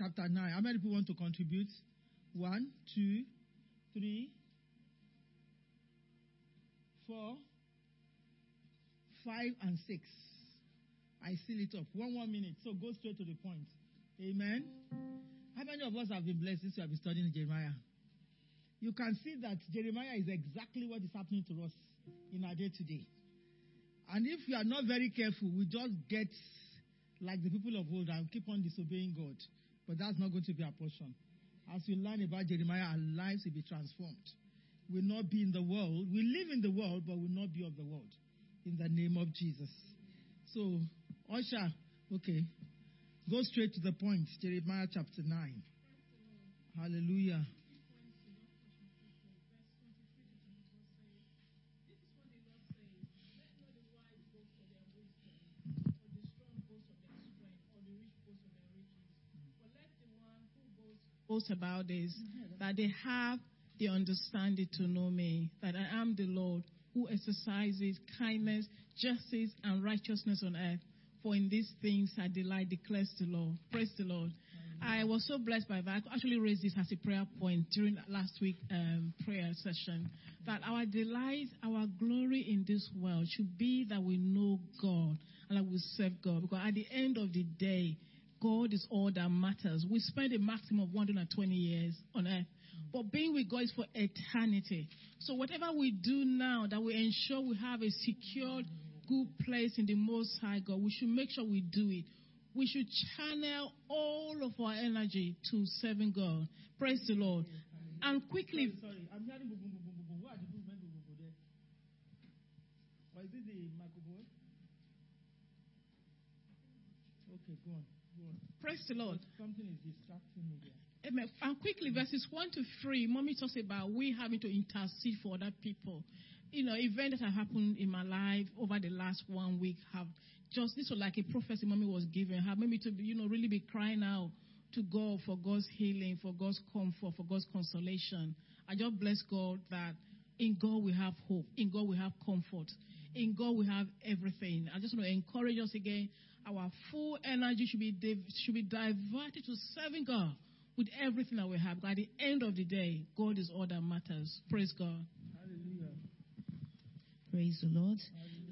chapter 9. How many people want to contribute? 1, 2, 3, 4, 5, and 6. I seal it up. One minute. So go straight to the point. Amen. How many of us have been blessed since we have been studying Jeremiah? You can see that Jeremiah is exactly what is happening to us in our day today. And if we are not very careful, we just get like the people of old and keep on disobeying God. But that's not going to be our portion. As we learn about Jeremiah, our lives will be transformed. We'll not be in the world. We live in the world, but we'll not be of the world. In the name of Jesus. So, Osha, okay, go straight to the point. Jeremiah chapter 9. Hallelujah. About this, that they have the understanding to know me, that I am the Lord who exercises kindness, justice, and righteousness on earth. For in these things I delight, declares the Lord. Praise the Lord. Amen. I was so blessed by that. I could actually raise this as a prayer point during last week's prayer session, that our delight, our glory in this world should be that we know God and that we serve God. Because at the end of the day, God is all that matters. We spend a maximum of 120 years on earth. But being with God is for eternity. So whatever we do now, that we ensure we have a secured, good place in the Most High God, we should make sure we do it. We should channel all of our energy to serving God. Praise the Lord. And quickly... Sorry. I'm hearing boom, boom, boom, boom, boom. What are the movement boom there? Or is it the microphone? Okay, go on. Praise the Lord. Something is distracting me here. Amen. And quickly, verses 1 to 3, Mommy talks about we having to intercede for other people. You know, events that have happened in my life over the last 1 week have just, this was like a prophecy Mommy was giving, have made me to, you know, really be crying out to God for God's healing, for God's comfort, for God's consolation. I just bless God that in God we have hope, in God we have comfort, in God we have everything. I just want to encourage us again. Our full energy should be diverted to serving God with everything that we have. At the end of the day, God is all that matters. Praise God. Hallelujah. Praise the Lord.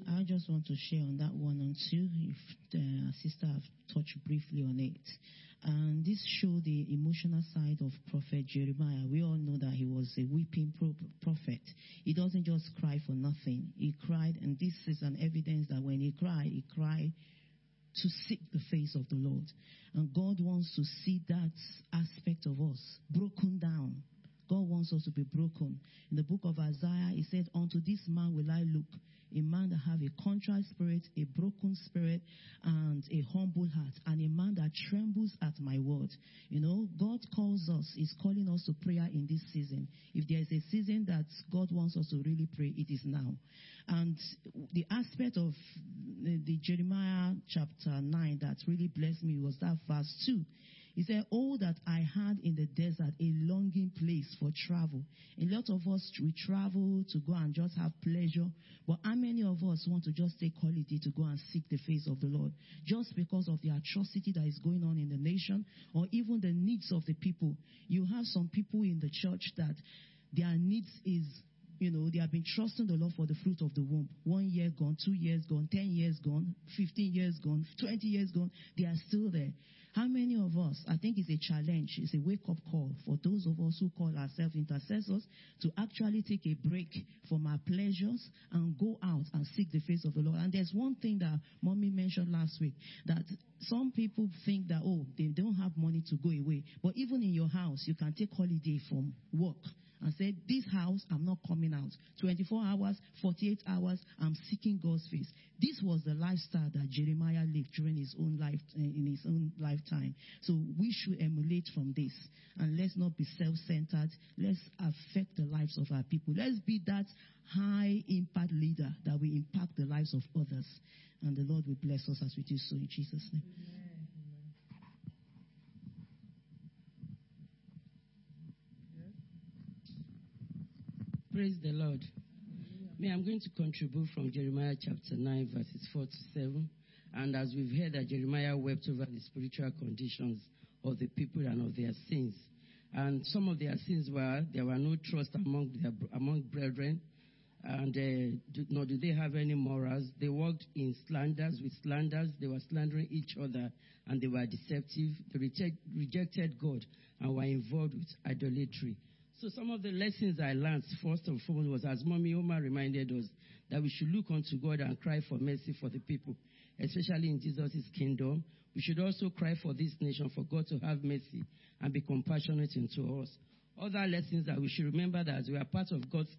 Hallelujah. I just want to share on that 1 and 2. If the sister have touched briefly on it. And this shows the emotional side of Prophet Jeremiah. We all know that he was a weeping prophet. He doesn't just cry for nothing. He cried, and this is an evidence that when he cried to seek the face of the Lord. And God wants to see that aspect of us broken down. God wants us to be broken. In the book of Isaiah, he said, unto this man will I look, a man that have a contrite spirit, a broken spirit, and a humble heart, and a man that trembles at my word. You know, God calls us, is calling us to prayer in this season. If there is a season that God wants us to really pray, it is now. And the aspect of the Jeremiah chapter 9 that really blessed me was that verse 2. He said, oh, that I had in the desert a longing place for travel. A lot of us, we travel to go and just have pleasure. But how many of us want to just take holiday to go and seek the face of the Lord? Just because of the atrocity that is going on in the nation or even the needs of the people. You have some people in the church that their needs is, you know, they have been trusting the Lord for the fruit of the womb. 1 year gone, 2 years gone, 10 years gone, 15 years gone, 20 years gone. They are still there. How many of us, I think it's a challenge, it's a wake-up call for those of us who call ourselves intercessors to actually take a break from our pleasures and go out and seek the face of the Lord. And there's one thing that Mommy mentioned last week, that some people think that, oh, they don't have money to go away. But even in your house, you can take holiday from work and say, this house, I'm not coming out. 24 hours, 48 hours, I'm seeking God's face. This was the lifestyle that Jeremiah lived during his own life, in his own lifetime. So we should emulate from this. And let's not be self-centered. Let's affect the lives of our people. Let's be that high-impact leader that will impact the lives of others. And the Lord will bless us as we do so in Jesus' name. Amen. Praise the Lord. May I'm going to contribute from Jeremiah chapter 9, verses 4 to 7. And as we've heard that Jeremiah wept over the spiritual conditions of the people and of their sins. And some of their sins were, there were no trust among brethren, and nor did they have any morals. They walked in slanders with slanders. They were slandering each other, and they were deceptive. They rejected God and were involved with idolatry. So some of the lessons I learned, first and foremost, was, as Mommy Oma reminded us, that we should look unto God and cry for mercy for the people, especially in Jesus' kingdom. We should also cry for this nation, for God to have mercy and be compassionate unto us. Other lessons that we should remember, that we are part of God's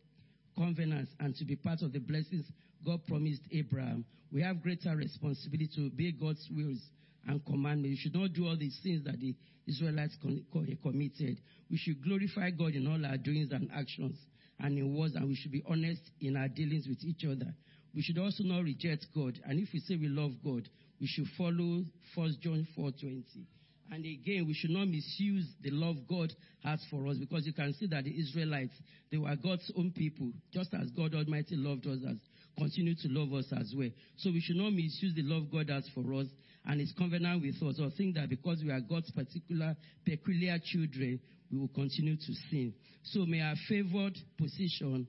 covenants and to be part of the blessings God promised Abraham. We have greater responsibility to obey God's wills and commandment. We should not do all these sins that the Israelites committed. We should glorify God in all our doings and actions and in words, and we should be honest in our dealings with each other. We should also not reject God. And if we say we love God, we should follow 1 John 4:20. And again, we should not misuse the love God has for us, because you can see that the Israelites, they were God's own people, just as God Almighty loved us, as continue to love us as well. So we should not misuse the love God has for us and His covenant with us, or think that because we are God's peculiar children, we will continue to sin. So may our favored position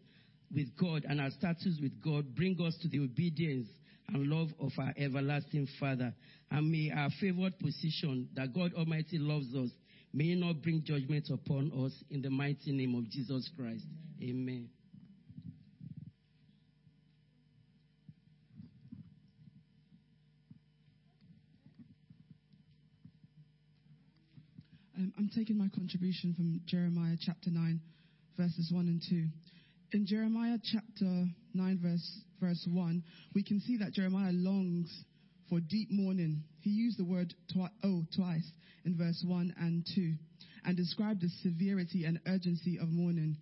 with God and our status with God bring us to the obedience and love of our everlasting Father. And may our favored position, that God Almighty loves us, may He not bring judgment upon us, in the mighty name of Jesus Christ. Amen. I'm taking my contribution from Jeremiah chapter 9, verses 1 and 2. In Jeremiah chapter 9, verse 1, we can see that Jeremiah longs for deep mourning. He used the word twice in verse 1 and 2 and described the severity and urgency of mourning.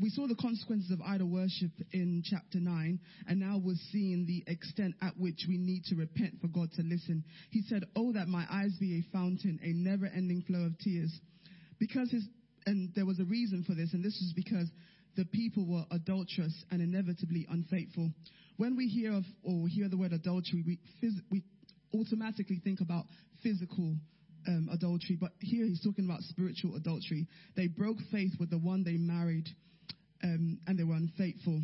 We saw the consequences of idol worship in chapter 9, and now we're seeing the extent at which we need to repent for God to listen. He said, "Oh, that my eyes be a fountain, a never-ending flow of tears." And there was a reason for this, and this is because the people were adulterous and inevitably unfaithful. When we hear the word adultery, we automatically think about physical adultery, but here he's talking about spiritual adultery. They broke faith with the one they married, and they were unfaithful.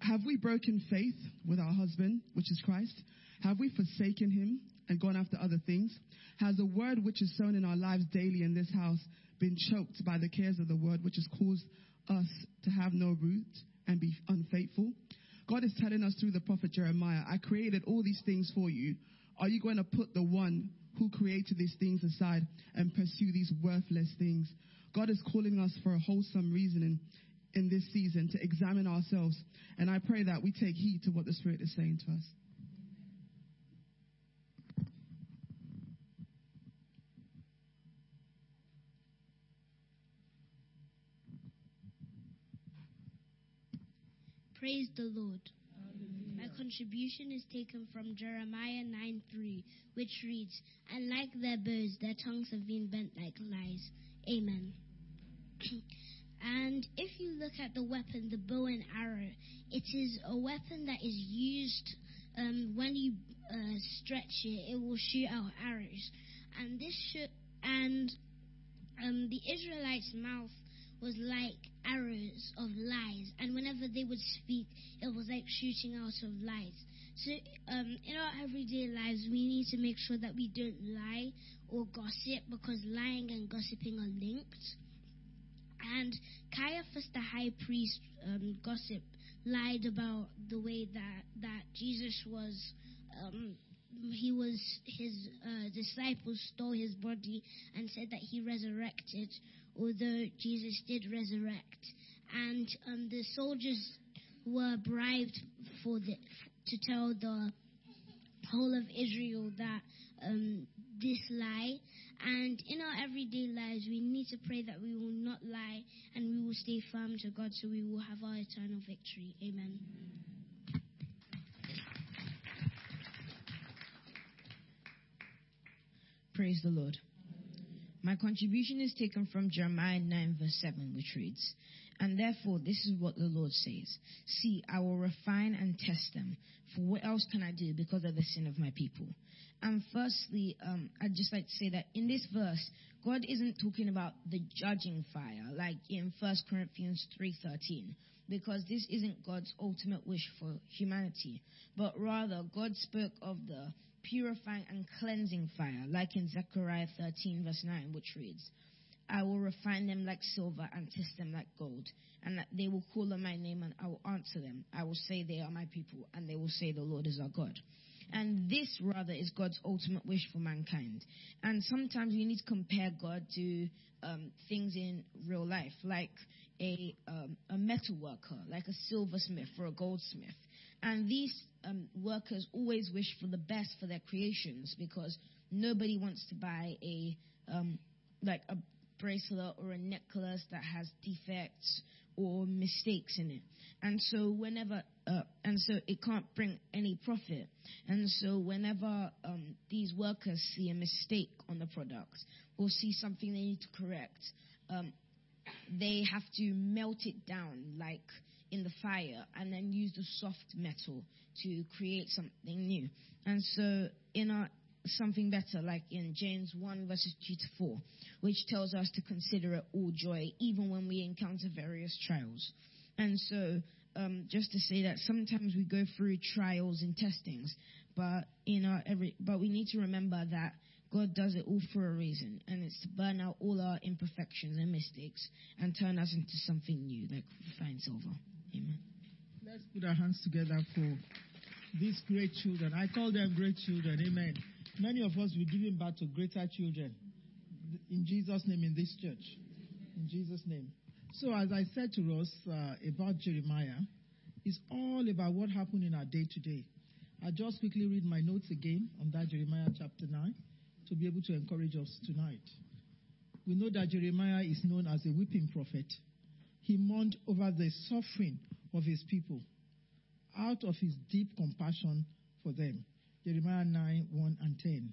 Have we broken faith with our husband, which is Christ? Have we forsaken Him and gone after other things? Has the word which is sown in our lives daily in this house been choked by the cares of the world, which has caused us to have no root and be unfaithful? God is telling us through the prophet Jeremiah, "I created all these things for you. Are you going to put the one who created these things aside and pursue these worthless things?" God is calling us for a wholesome reasoning in this season, to examine ourselves, and I pray that we take heed to what the Spirit is saying to us. Praise the Lord. Hallelujah. My contribution is taken from Jeremiah 9:3, which reads, "And like their birds, their tongues have been bent like lies." Amen. And if you look at the weapon, the bow and arrow, it is a weapon that is used when you stretch it, it will shoot out arrows. And the Israelites' mouth was like arrows of lies, and whenever they would speak, it was like shooting out of lies. So in our everyday lives, we need to make sure that we don't lie or gossip, because lying and gossiping are linked. And Caiaphas, the high priest, lied about the way that Jesus was. His disciples stole His body and said that He resurrected, although Jesus did resurrect. And the soldiers were bribed to tell the whole of Israel that this lie. And in our everyday lives, we need to pray that we will not lie and we will stay firm to God, so we will have our eternal victory. Amen. Praise the Lord. My contribution is taken from Jeremiah 9, verse 7, which reads, "And therefore this is what the Lord says, see, I will refine and test them, for what else can I do because of the sin of my people? And firstly, I'd just like to say that in this verse, God isn't talking about the judging fire, like in 1 Corinthians 3:13, because this isn't God's ultimate wish for humanity, but rather God spoke of the purifying and cleansing fire, like in Zechariah 13:9, which reads, "I will refine them like silver and test them like gold, and that they will call on my name and I will answer them. I will say they are my people, and they will say the Lord is our God." And this, rather, is God's ultimate wish for mankind. And sometimes we need to compare God to things in real life, like a metal worker, like a silversmith or a goldsmith. And these workers always wish for the best for their creations, because nobody wants to buy a bracelet or a necklace that has defects or mistakes in it. And so so it can't bring any profit. And so whenever these workers see a mistake on the product or see something they need to correct, they have to melt it down like in the fire and then use the soft metal to create something new. And so in our something better, like in James 1:2-4, which tells us to consider it all joy, even when we encounter various trials. And so, just to say that sometimes we go through trials and testings, but we need to remember that God does it all for a reason, and it's to burn out all our imperfections and mistakes and turn us into something new, like fine silver. Amen. Let's put our hands together for these great children. I call them great children. Amen. Many of us will give him back to greater children. In Jesus' name, in this church. In Jesus' name. So as I said to us about Jeremiah, it's all about what happened in our day-to-day. I'll just quickly read my notes again on that Jeremiah chapter 9 to be able to encourage us tonight. We know that Jeremiah is known as a weeping prophet. He mourned over the suffering of his people out of his deep compassion for them. Jeremiah 9:1-10.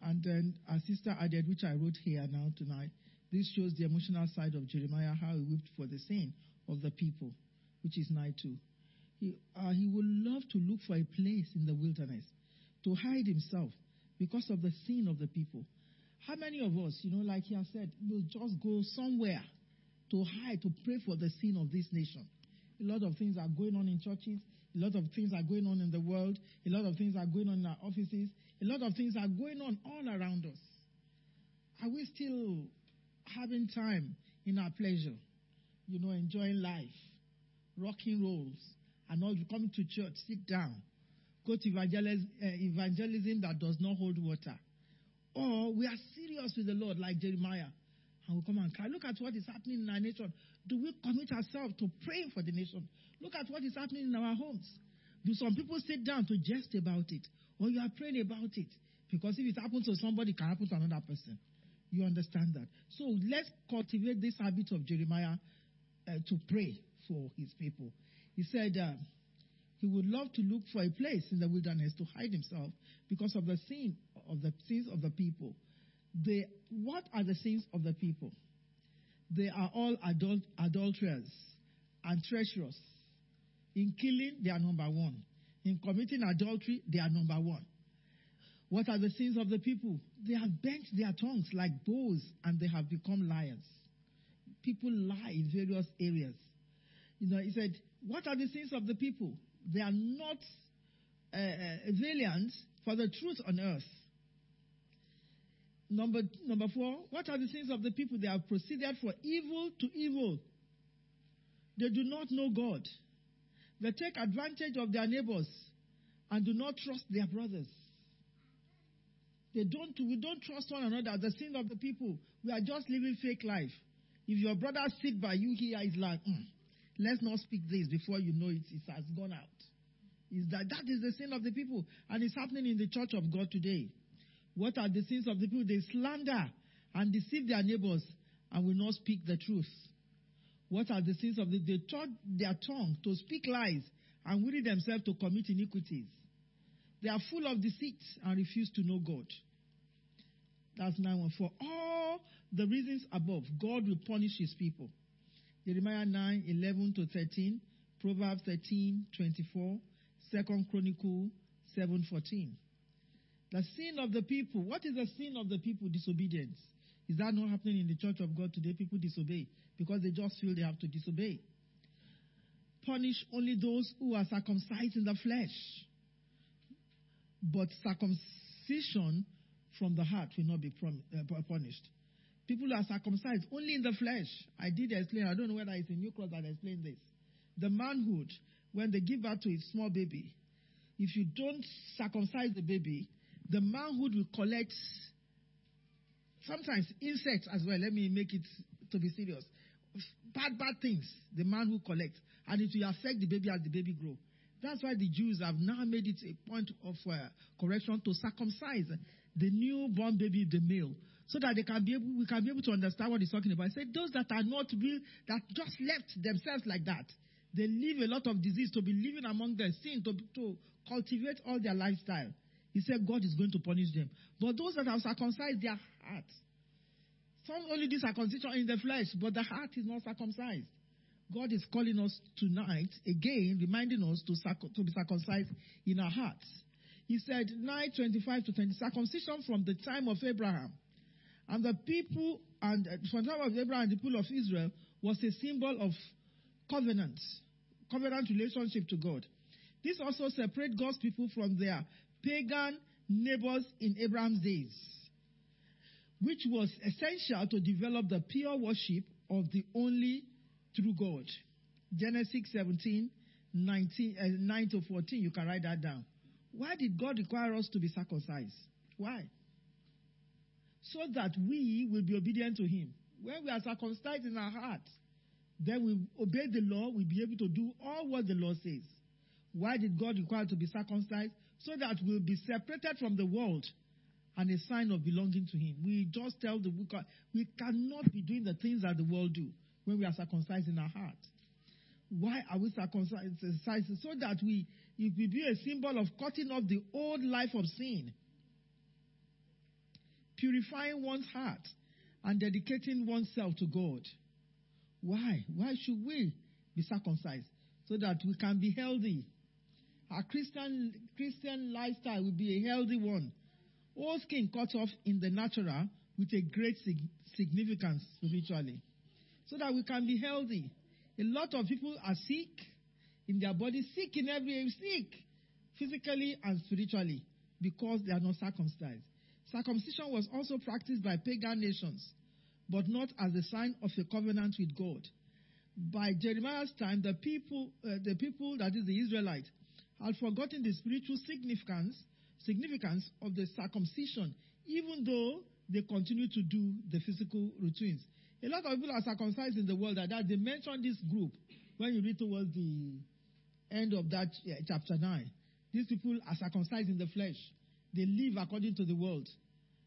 And then our sister added, which I wrote here now tonight, this shows the emotional side of Jeremiah, how he wept for the sin of the people, which is 9:2. He would love to look for a place in the wilderness to hide himself because of the sin of the people. How many of us, like he has said, will just go somewhere to hide, to pray for the sin of this nation? A lot of things are going on in churches. A lot of things are going on in the world. A lot of things are going on in our offices. A lot of things are going on all around us. Are we still having time in our pleasure? Enjoying life, rocking rolls, and all. You come to church, sit down, go to evangelism that does not hold water. Or we are serious with the Lord like Jeremiah, and we come and cry. Look at what is happening in our nation. Do we commit ourselves to praying for the nation? Look at what is happening in our homes. Do some people sit down to jest about it? Or you are praying about it? Because if it happens to somebody, it can happen to another person. You understand that? So let's cultivate this habit of Jeremiah to pray for his people. He said he would love to look for a place in the wilderness to hide himself because of the sins of the people. What are the sins of the people? They are all adulterers and treacherous. In killing, they are number one. In committing adultery, they are number one. What are the sins of the people? They have bent their tongues like bows, and they have become liars. People lie in various areas. He said, what are the sins of the people? They are not valiant for the truth on earth. Number 4, what are the sins of the people? They have proceeded from evil to evil. They do not know God. They take advantage of their neighbors and do not trust their brothers. We don't trust one another. The sin of the people. We are just living fake life. If your brother sits by you here, it's like, let's not speak this. Before you know it, it has gone out. That is the sin of the people. And it's happening in the church of God today. What are the sins of the people? They slander and deceive their neighbors and will not speak the truth. What are the sins of the people? They taught their tongue to speak lies and weary themselves to commit iniquities. They are full of deceit and refuse to know God. That's 9:1. For all the reasons above, God will punish his people. Jeremiah 9:11-13, Proverbs 13:24, 2 Chronicles 7:14. The sin of the people. What is the sin of the people? Disobedience. Is that not happening in the church of God today? People disobey because they just feel they have to disobey. Punish only those who are circumcised in the flesh. But circumcision from the heart will not be punished. People who are circumcised only in the flesh. I did explain. I don't know whether it's in New Cross that I explained this. The manhood, when they give birth to a small baby, if you don't circumcise the baby, the manhood will collect sometimes insects as well. Let me make it to be serious. Bad things the manhood collects, and it will affect the baby as the baby grows. That's why the Jews have now made it a point of correction to circumcise the newborn baby, the male, so that they can be able, we can be able to understand what he's talking about. He said those that are not real, that just left themselves like that, they leave a lot of disease to be living among their sin, to cultivate all their lifestyle. He said God is going to punish them. But those that have circumcised their heart, some only do circumcision in the flesh, but the heart is not circumcised. God is calling us tonight, again, reminding us to be circumcised in our hearts. He said, 9:25-20, circumcision from the time of Abraham. And the people, and from the time of Abraham, the people of Israel, was a symbol of covenant relationship to God. This also separates God's people from their pagan neighbors in Abraham's days, which was essential to develop the pure worship of the only true God. Genesis 17:9-14. You can write that down. Why did God require us to be circumcised? Why? So that we will be obedient to him. When we are circumcised in our heart, then we obey the law, we'll be able to do all what the law says. Why did God require to be circumcised? So that we'll be separated from the world and a sign of belonging to him. We just tell the book, we cannot be doing the things that the world do when we are circumcised in our heart. Why are we circumcised? So that it will be a symbol of cutting off the old life of sin, purifying one's heart, and dedicating oneself to God. Why? Why should we be circumcised? So that we can be healthy. Our Christian lifestyle will be a healthy one. All skin cut off in the natural with a great significance spiritually. So that we can be healthy. A lot of people are sick in their body, sick in every area, sick physically and spiritually because they are not circumcised. Circumcision was also practiced by pagan nations, but not as a sign of a covenant with God. By Jeremiah's time, the people that is the Israelites, had forgotten the spiritual significance of the circumcision, even though they continue to do the physical routines. A lot of people are circumcised in the world. That they mention this group when you read towards the end of that chapter 9. These people are circumcised in the flesh. They live according to the world,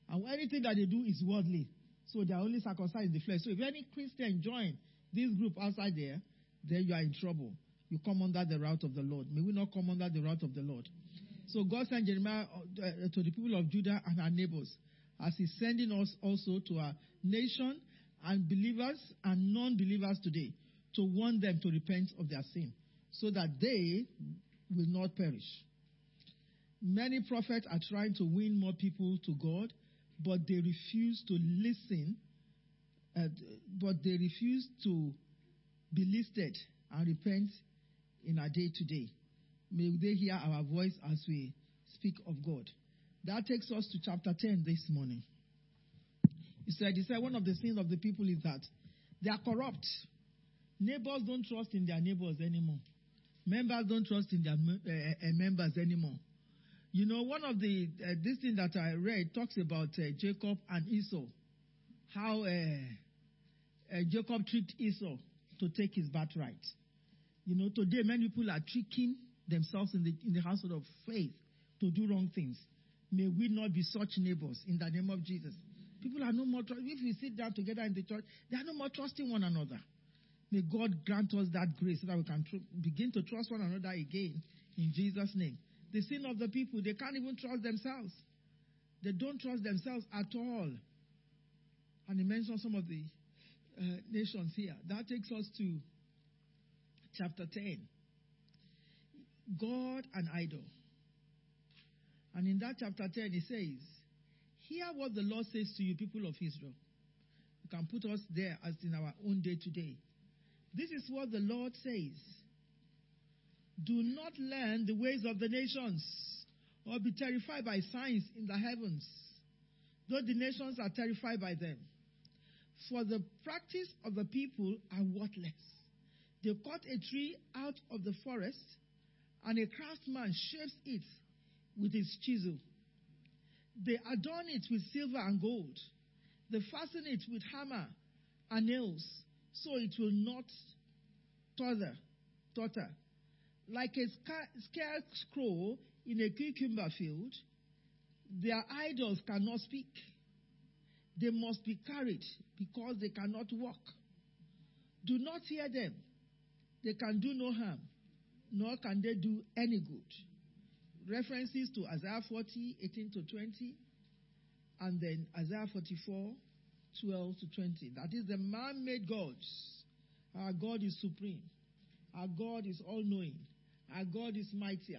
and anything that they do is worldly. So they are only circumcised in the flesh. So if any Christian joins this group outside there, then you are in trouble. You come under the wrath of the Lord. May we not come under the wrath of the Lord. So God sent Jeremiah to the people of Judah and our neighbors, as he's sending us also to our nation and believers and non-believers today, to warn them to repent of their sin so that they will not perish. Many prophets are trying to win more people to God, but they refuse to listen, but they refuse to be listed and repent in our day today. May they hear our voice as we speak of God. That takes us to chapter 10 this morning. He said one of the sins of the people is that they are corrupt. Neighbors don't trust in their neighbors anymore. Members don't trust in their members anymore. You know, one of the this thing that I read talks about Jacob and Esau, how Jacob tricked Esau to take his birthright. You know, today many people are tricking themselves in the household of faith to do wrong things. May we not be such neighbors in the name of Jesus. People are no more trusting. If we sit down together in the church, they are no more trusting one another. May God grant us that grace so that we can begin to trust one another again in Jesus' name. The sin of the people, they can't even trust themselves. They don't trust themselves at all. And he mentioned some of the nations here. That takes us to chapter 10. God and idol. And in that chapter 10, it says, hear what the Lord says to you, people of Israel. You can put us there as in our own day today. This is what the Lord says. Do not learn the ways of the nations, or be terrified by signs in the heavens, though the nations are terrified by them. For the practice of the people are worthless. They cut a tree out of the forest, and a craftsman shapes it with his chisel. They adorn it with silver and gold. They fasten it with hammer and nails, so it will not totter. Like a scarecrow in a cucumber field, their idols cannot speak. They must be carried because they cannot walk. Do not hear them. They can do no harm, nor can they do any good. References to Isaiah 40, 18 to 20, and then Isaiah 44, 12 to 20. That is the man-made gods. Our God is supreme. Our God is all-knowing. Our God is mightier.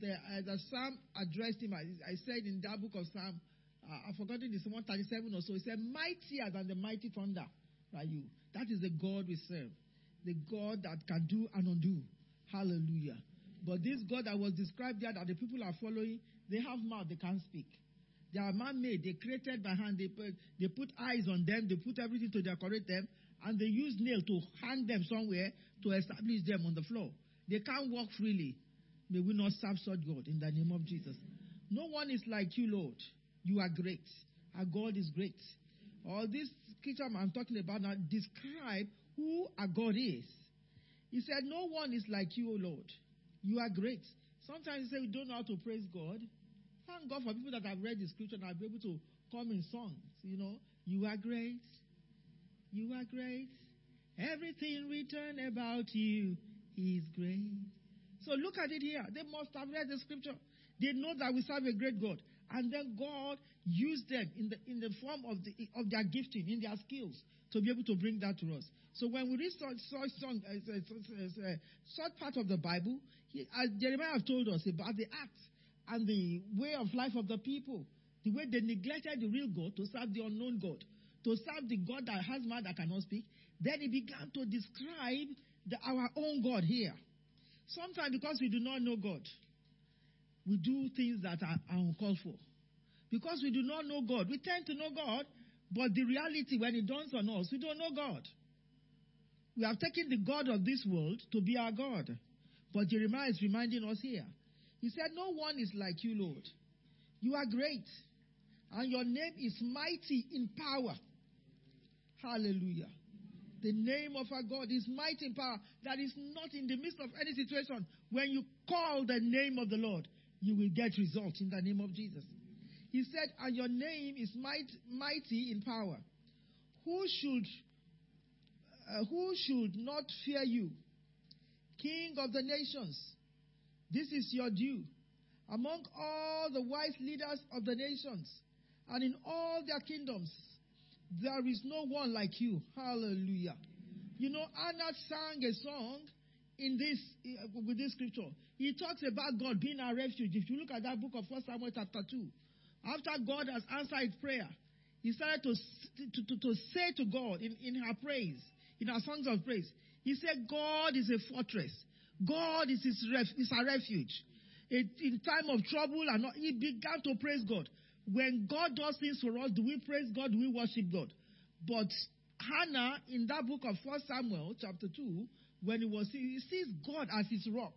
The Psalm addressed him, as I said in that book of Psalm, I've forgotten this, 137 or so. He said, mightier than the mighty thunder, right? You. That is the God we serve. The God that can do and undo. Hallelujah. But this God that was described there, that the people are following, they have mouth, they can't speak. They are man-made. They created by hand. They put eyes on them. They put everything to decorate them. And they use nail to hang them somewhere to establish them on the floor. They can't walk freely. May we not serve such God in the name of Jesus. No one is like you, Lord. You are great. Our God is great. All this creature I'm talking about now describe who our God is. He said, no one is like you, O Lord. You are great. Sometimes he said, we don't know how to praise God. Thank God for people that have read the scripture and are able to come in songs. You know, you are great. You are great. Everything written about you is great. So look at it here. They must have read the scripture. They know that we serve a great God. And then God used them in the form of their gifting, in their skills, to be able to bring that to us. So when we read such part of the Bible, as Jeremiah have told us about the acts and the way of life of the people, the way they neglected the real God to serve the unknown God, to serve the God that has mouth that cannot speak, then he began to describe our own God here. Sometimes because we do not know God, we do things that are uncalled for. Because we do not know God. We tend to know God, but the reality when it dawns on us, we don't know God. We have taken the God of this world to be our God. But Jeremiah is reminding us here. He said, no one is like you, Lord. You are great. And your name is mighty in power. Hallelujah. The name of our God is mighty in power. That is not in the midst of any situation. When you call the name of the Lord, you will get results in the name of Jesus. He said, and your name is mighty in power. Who should not fear you? King of the nations, this is your due. Among all the wise leaders of the nations, and in all their kingdoms, there is no one like you. Hallelujah. You know, Anna sang a song with this scripture. He talks about God being our refuge. If you look at that book of 1 Samuel chapter 2, after God has answered his prayer, he started to say to God in her praise, in her songs of praise, he said, God is a fortress. God is our refuge. In time of trouble, and he began to praise God. When God does things for us, do we praise God? Do we worship God? But Hannah, in that book of 1 Samuel chapter 2, when he sees God as his rock.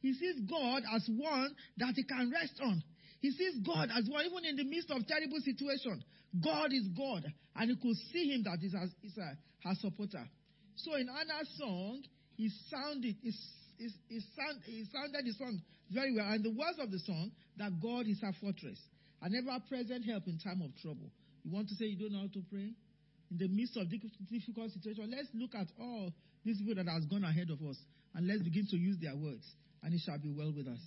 He sees God as one that he can rest on. He sees God as one, even in the midst of terrible situation. God is God, and he could see him that is her supporter. So in Hannah's song, he sounded the song very well. And the words of the song, that God is our fortress, an ever-present help in time of trouble. You want to say you don't know how to pray? In the midst of difficult situation, let's look at all these people that has gone ahead of us, and let's begin to use their words, and it shall be well with us.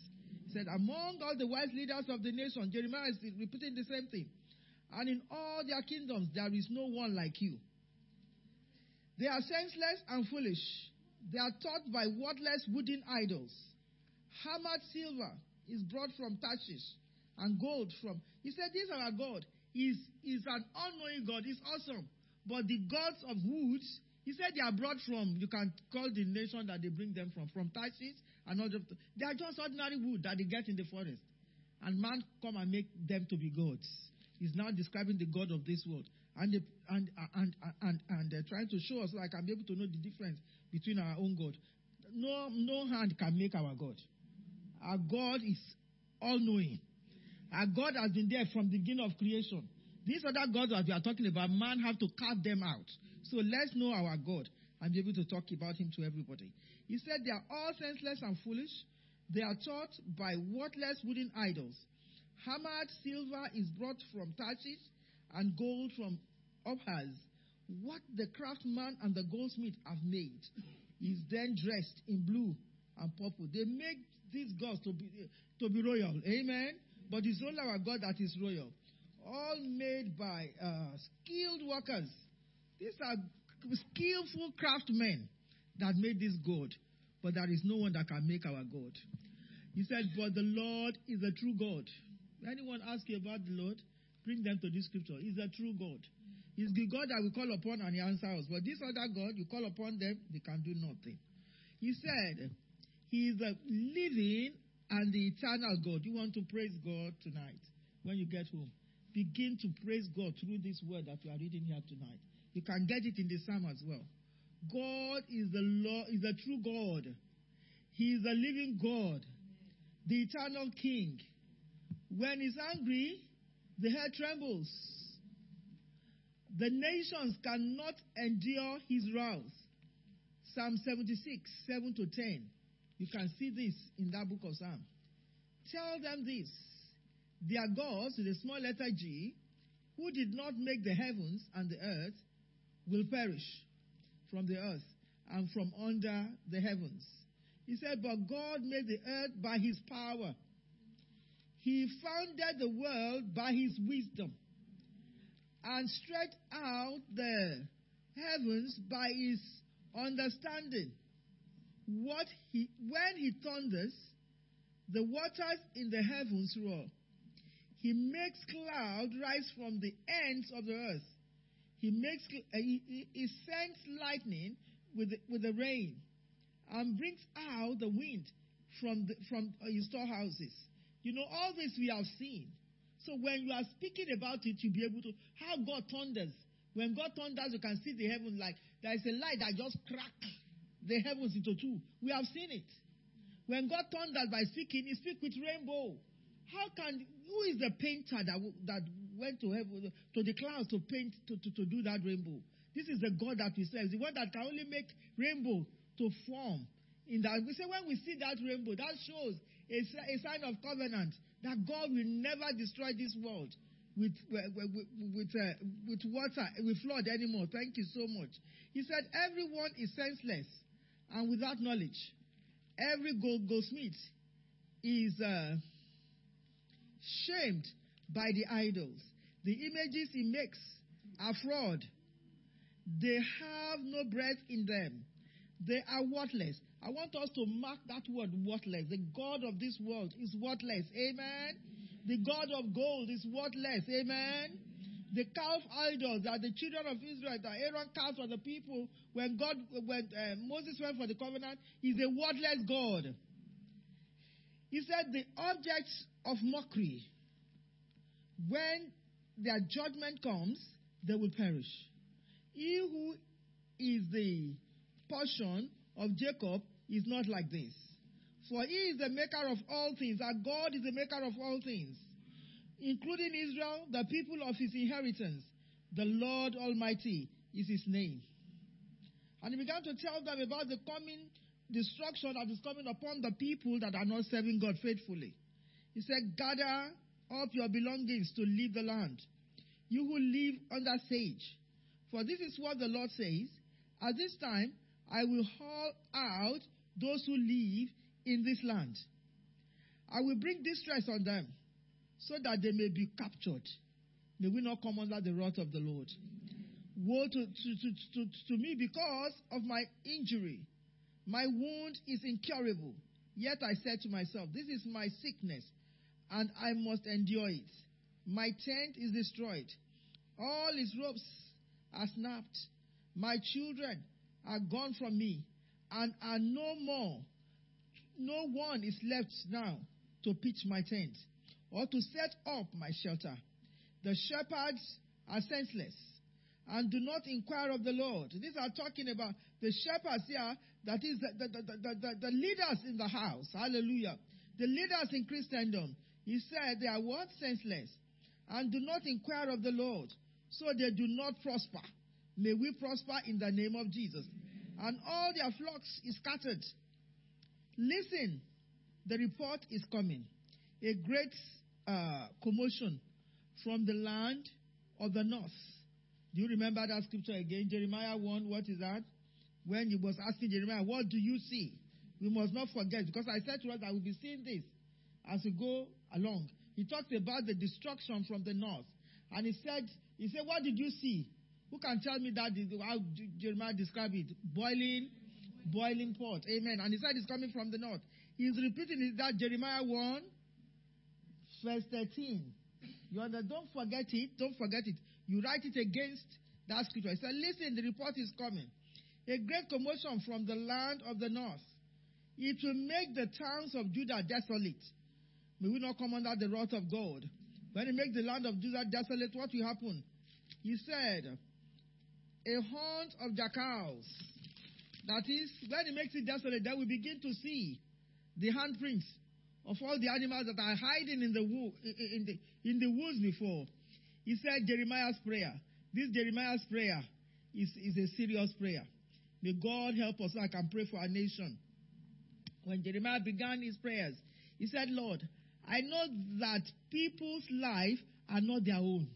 He said, among all the wise leaders of the nation, Jeremiah is repeating the same thing, and in all their kingdoms, there is no one like you. They are senseless and foolish. They are taught by worthless wooden idols. Hammered silver is brought from Tarshish, and gold from. He said, this our God is an all-knowing God. He's awesome. But the gods of woods, he said they are brought from, you can call the nation that they bring them from Tarshish and all of them. They are just ordinary wood that they get in the forest. And man come and make them to be gods. He's now describing the God of this world. And they're trying to show us so I can be able to know the difference between our own God. No hand can make our God. Our God is all-knowing. Our God has been there from the beginning of creation. These other gods that we are talking about, man have to carve them out. So let's know our God and be able to talk about him to everybody. He said they are all senseless and foolish. They are taught by worthless wooden idols. Hammered silver is brought from Tarshish and gold from Uphaz. What the craftsman and the goldsmith have made is then dressed in blue and purple. They make these gods to be royal. Amen? But it's only our God that is royal. All made by skilled workers. These are skillful craftsmen that made this God. But there is no one that can make our God. He said, but the Lord is a true God. If anyone asks you about the Lord, bring them to this scripture. He's a true God. He's the God that we call upon and he answers us. But this other God, you call upon them, they can do nothing. He said, he is the living and the eternal God. You want to praise God tonight when you get home. Begin to praise God through this word that you are reading here tonight. You can get it in the psalm as well. God is the Lord, is a true God. He is a living God, the eternal King. When he's angry, the earth trembles. The nations cannot endure his wrath. Psalm 76, 7-10. You can see this in that book of Psalm. Tell them this. Their gods, with a small letter G, who did not make the heavens and the earth, will perish from the earth and from under the heavens. He said, but God made the earth by his power. He founded the world by his wisdom and stretched out the heavens by his understanding. When he thunders, the waters in the heavens roar. He makes clouds rise from the ends of the earth. He sends lightning with the rain and brings out the wind from his storehouses. You know, all this we have seen. So when you are speaking about it, you'll be able to, how God thunders. When God thunders, you can see the heaven like, there is a light that just cracks the heavens into two. We have seen it. When God thunders by speaking, he speaks with rainbow. Who is the painter that went to heaven, to the clouds to paint, to do that rainbow? This is the God that we serve. The one that can only make rainbow to form. In that, we say when we see that rainbow, that shows a sign of covenant that God will never destroy this world with water, with flood anymore. Thank you so much. He said, everyone is senseless and without knowledge. Every goldsmith is shamed by the idols. The images he makes are fraud. They have no breath in them. They are worthless. I want us to mark that word, worthless. The God of this world is worthless. Amen. The God of gold is worthless. Amen. The calf idols that the children of Israel, that Aaron cast for the people, when Moses went for the covenant, is a worthless God. He said the objects of mockery, when their judgment comes, they will perish. He who is the portion of Jacob is not like this. For he is the maker of all things. Our God is the maker of all things, including Israel, the people of his inheritance. The Lord Almighty is his name. And he began to tell them about the coming destruction that is coming upon the people that are not serving God faithfully. He said, gather up your belongings to leave the land, you who live under siege. For this is what the Lord says, at this time I will haul out those who live in this land. I will bring distress on them, so that they may be captured. May we not come under the wrath of the Lord. Woe to me because of my injury. My wound is incurable. Yet I said to myself, this is my sickness. and I must endure it. My tent is destroyed. All his ropes are snapped. My children are gone from me and are no more. No one is left now to pitch my tent or to set up my shelter. The shepherds are senseless and do not inquire of the Lord. These are talking about the shepherds here, that is the leaders in the house. Hallelujah. The leaders in Christendom. He said they are what? Senseless and do not inquire of the Lord. So they do not prosper. May we prosper in the name of Jesus. Amen. And all their flocks is scattered. Listen, the report is coming. A great commotion from the land of the north. Do you remember that scripture again? Jeremiah 1, what is that? When he was asking Jeremiah, what do you see? We must not forget, because I said to us that we'll be seeing this as we go along. He talks about the destruction from the north. And he said, what did you see? Who can tell me that? How Jeremiah described it? Boiling pot. Amen. And he said it's coming from the north. He's repeating that Jeremiah 1, verse 13. Don't forget it. Don't forget it. You write it against that scripture. He said, listen, the report is coming. A great commotion from the land of the north. It will make the towns of Judah desolate. May we not come under the wrath of God. When it makes the land of Judah desolate, what will happen? He said, a haunt of jackals. That is, when it makes it desolate, then we begin to see the handprints of all the animals that are hiding in the woods before. He said Jeremiah's prayer. This Jeremiah's prayer is a serious prayer. May God help us so I can pray for our nation. When Jeremiah began his prayers, he said, Lord, I know that people's lives are not their own.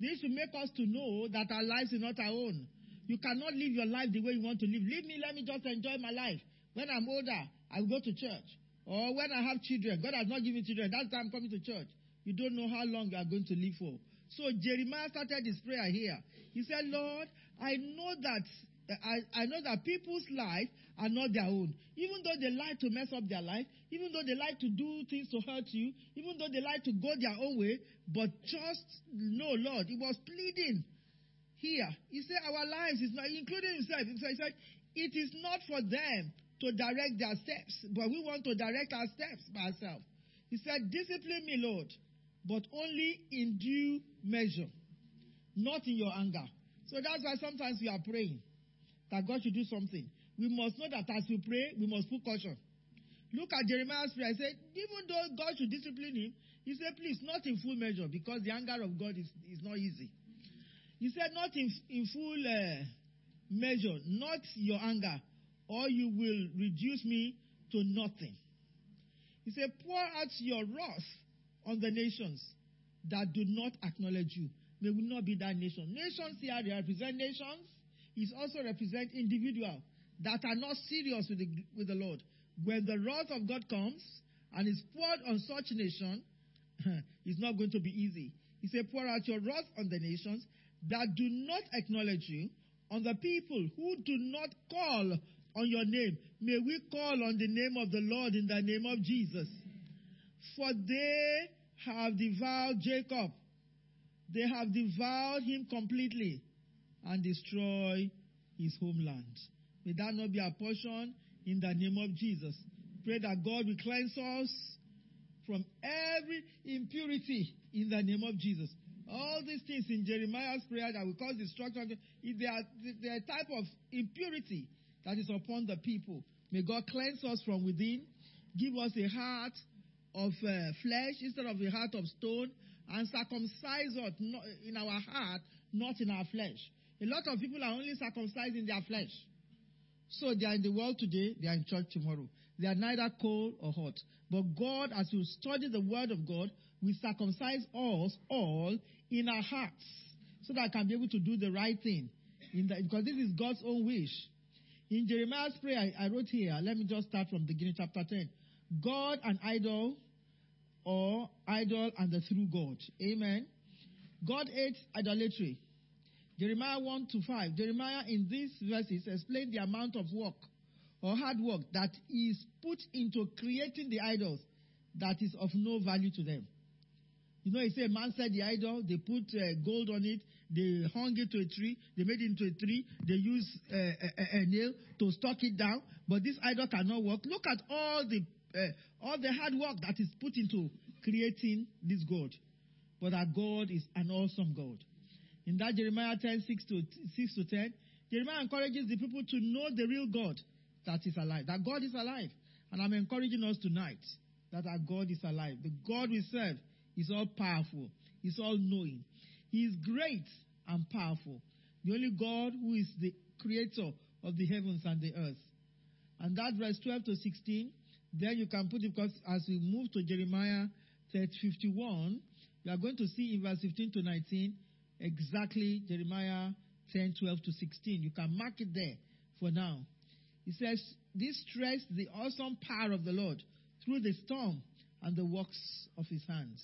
This will make us to know that our lives are not our own. You cannot live your life the way you want to live. Leave me, let me just enjoy my life. When I'm older, I'll go to church. Or when I have children, God has not given children. That's why I'm coming to church. You don't know how long you are going to live for. So Jeremiah started his prayer here. He said, Lord, I know that people's lives are not their own. Even though they like to mess up their life, even though they like to do things to hurt you, even though they like to go their own way, but just know, Lord, he was pleading here. He said our lives is not, including himself. He said it is not for them to direct their steps, but we want to direct our steps by ourselves. He said, discipline me, Lord, but only in due measure, not in your anger. So that's why sometimes we are praying that God should do something. We must know that as we pray, we must put caution. Look at Jeremiah's prayer. He said, even though God should discipline him, he said, please, not in full measure, because the anger of God is not easy. He said, not in full measure, not your anger, or you will reduce me to nothing. He said, pour out your wrath on the nations that do not acknowledge you. May we not be that nation. Nations here, they represent nations. It also represents individuals that are not serious with the Lord. When the wrath of God comes and is poured on such nation, it's not going to be easy. He said, pour out your wrath on the nations that do not acknowledge you, on the people who do not call on your name. May we call on the name of the Lord in the name of Jesus. For they have devoured Jacob. They have devoured him completely and destroy his homeland. May that not be our portion in the name of Jesus. Pray that God will cleanse us from every impurity in the name of Jesus. All these things in Jeremiah's prayer that will cause destruction, they are a type of impurity that is upon the people. May God cleanse us from within, give us a heart of flesh instead of a heart of stone, and circumcise us in our heart, not in our flesh. A lot of people are only circumcised in their flesh. So they are in the world today, they are in church tomorrow. They are neither cold or hot. But God, as we study the word of God, will circumcise us all in our hearts so that I can be able to do the right thing. Because this is God's own wish. In Jeremiah's prayer, I wrote here, let me just start from beginning, chapter 10. God and idol, or idol and the true God. Amen. God hates idolatry. Jeremiah 1-5. Jeremiah in these verses explains the amount of work or hard work that is put into creating the idols that is of no value to them. You know, he said, man said the idol, they put gold on it, they hung it to a tree, they made it into a tree, they used a nail to stuck it down, but this idol cannot work. Look at all the hard work that is put into creating this God. But our God is an awesome God. In that Jeremiah 10:6-10, Jeremiah encourages the people to know the real God that is alive, that God is alive. And I'm encouraging us tonight that our God is alive. The God we serve is all-powerful. He's all-knowing. He is great and powerful. The only God who is the creator of the heavens and the earth. And that verse 12-16, then you can put it, because as we move to Jeremiah 51, we are going to see in verse 15-19 exactly Jeremiah 10:12-16. You can mark it there for now. It says, this stressed the awesome power of the Lord through the storm and the works of his hands.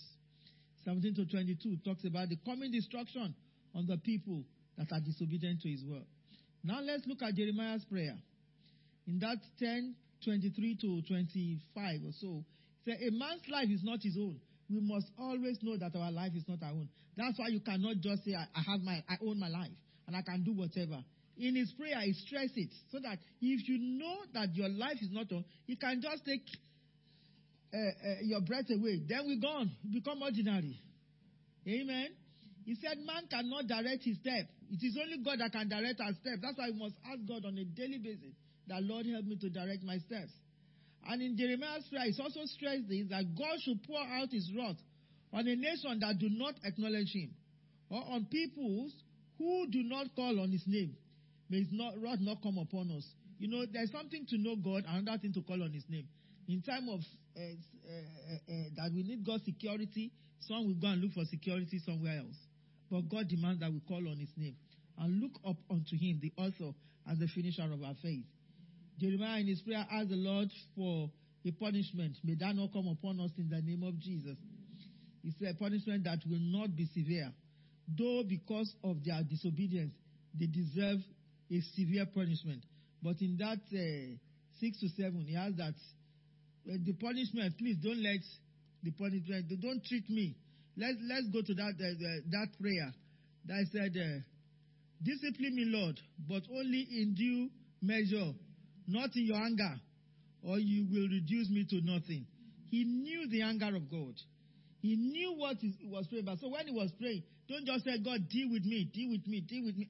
17-22 talks about the coming destruction on the people that are disobedient to his word. Now let's look at Jeremiah's prayer. In that 10:23-25 or so, it says, a man's life is not his own. We must always know that our life is not our own. That's why you cannot just say, I own my life and I can do whatever. In his prayer, he stresses it so that if you know that your life is not on, you can just take your breath away. Then we're gone. Become ordinary. Amen. He said, man cannot direct his step. It is only God that can direct our step. That's why we must ask God on a daily basis that, Lord, help me to direct my steps. And in Jeremiah's prayer, it's also stressed this, that God should pour out his wrath on a nation that do not acknowledge him, or on peoples who do not call on his name. May his wrath not come upon us. You know, there's something to know God, another thing to call on his name. In time of that we need God's security, some will go and look for security somewhere else. But God demands that we call on his name and look up unto him, the author and the finisher of our faith. Jeremiah in his prayer asked the Lord for a punishment. May that not come upon us in the name of Jesus. It's a punishment that will not be severe. Though because of their disobedience, they deserve a severe punishment. But in that 6-7, he asked that the punishment, please don't let the punishment, don't treat me. Let's go to that prayer. That said, discipline me, Lord, but only in due measure. Not in your anger, or you will reduce me to nothing. He knew the anger of God. He knew what he was praying about. So when he was praying, don't just say, God, deal with me, deal with me, deal with me.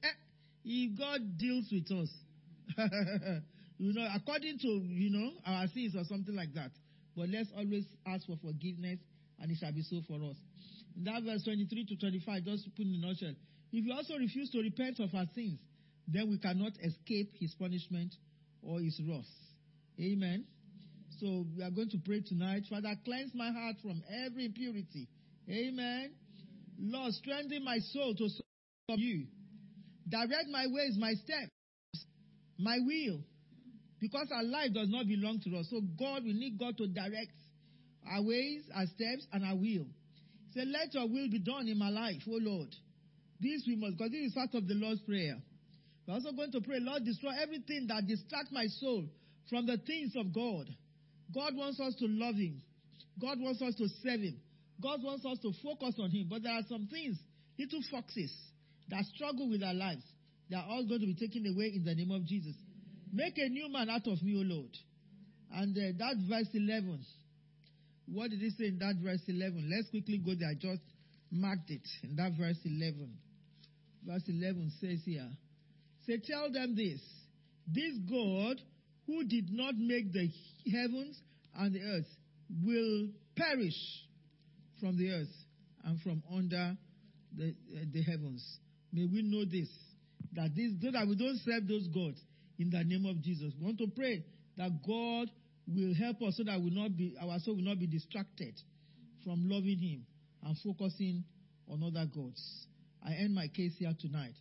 If God deals with us, you know, according to, you know, our sins or something like that. But let's always ask for forgiveness, and it shall be so for us. In that verse 23-25, just put in a nutshell, if we also refuse to repent of our sins, then we cannot escape his punishment or his wrath. Amen. So we are going to pray tonight. Father, cleanse my heart from every impurity. Amen. Lord, strengthen my soul to serve you. Direct my ways, my steps, my will. Because our life does not belong to us. So God, we need God to direct our ways, our steps, and our will. Say, let your will be done in my life, oh Lord. This we must, because this is part of the Lord's prayer. We're also going to pray, Lord, destroy everything that distracts my soul from the things of God. God wants us to love him. God wants us to serve him. God wants us to focus on him. But there are some things, little foxes, that struggle with our lives. They are all going to be taken away in the name of Jesus. Make a new man out of me, O Lord. And that verse 11. What did he say in that verse 11? Let's quickly go there. I just marked it in that verse 11. Verse 11 says here, say, tell them this God who did not make the heavens and the earth will perish from the earth and from under the heavens. May we know this, that we don't serve those gods in the name of Jesus. We want to pray that God will help us so that our soul will not be distracted from loving him and focusing on other gods. I end my case here tonight.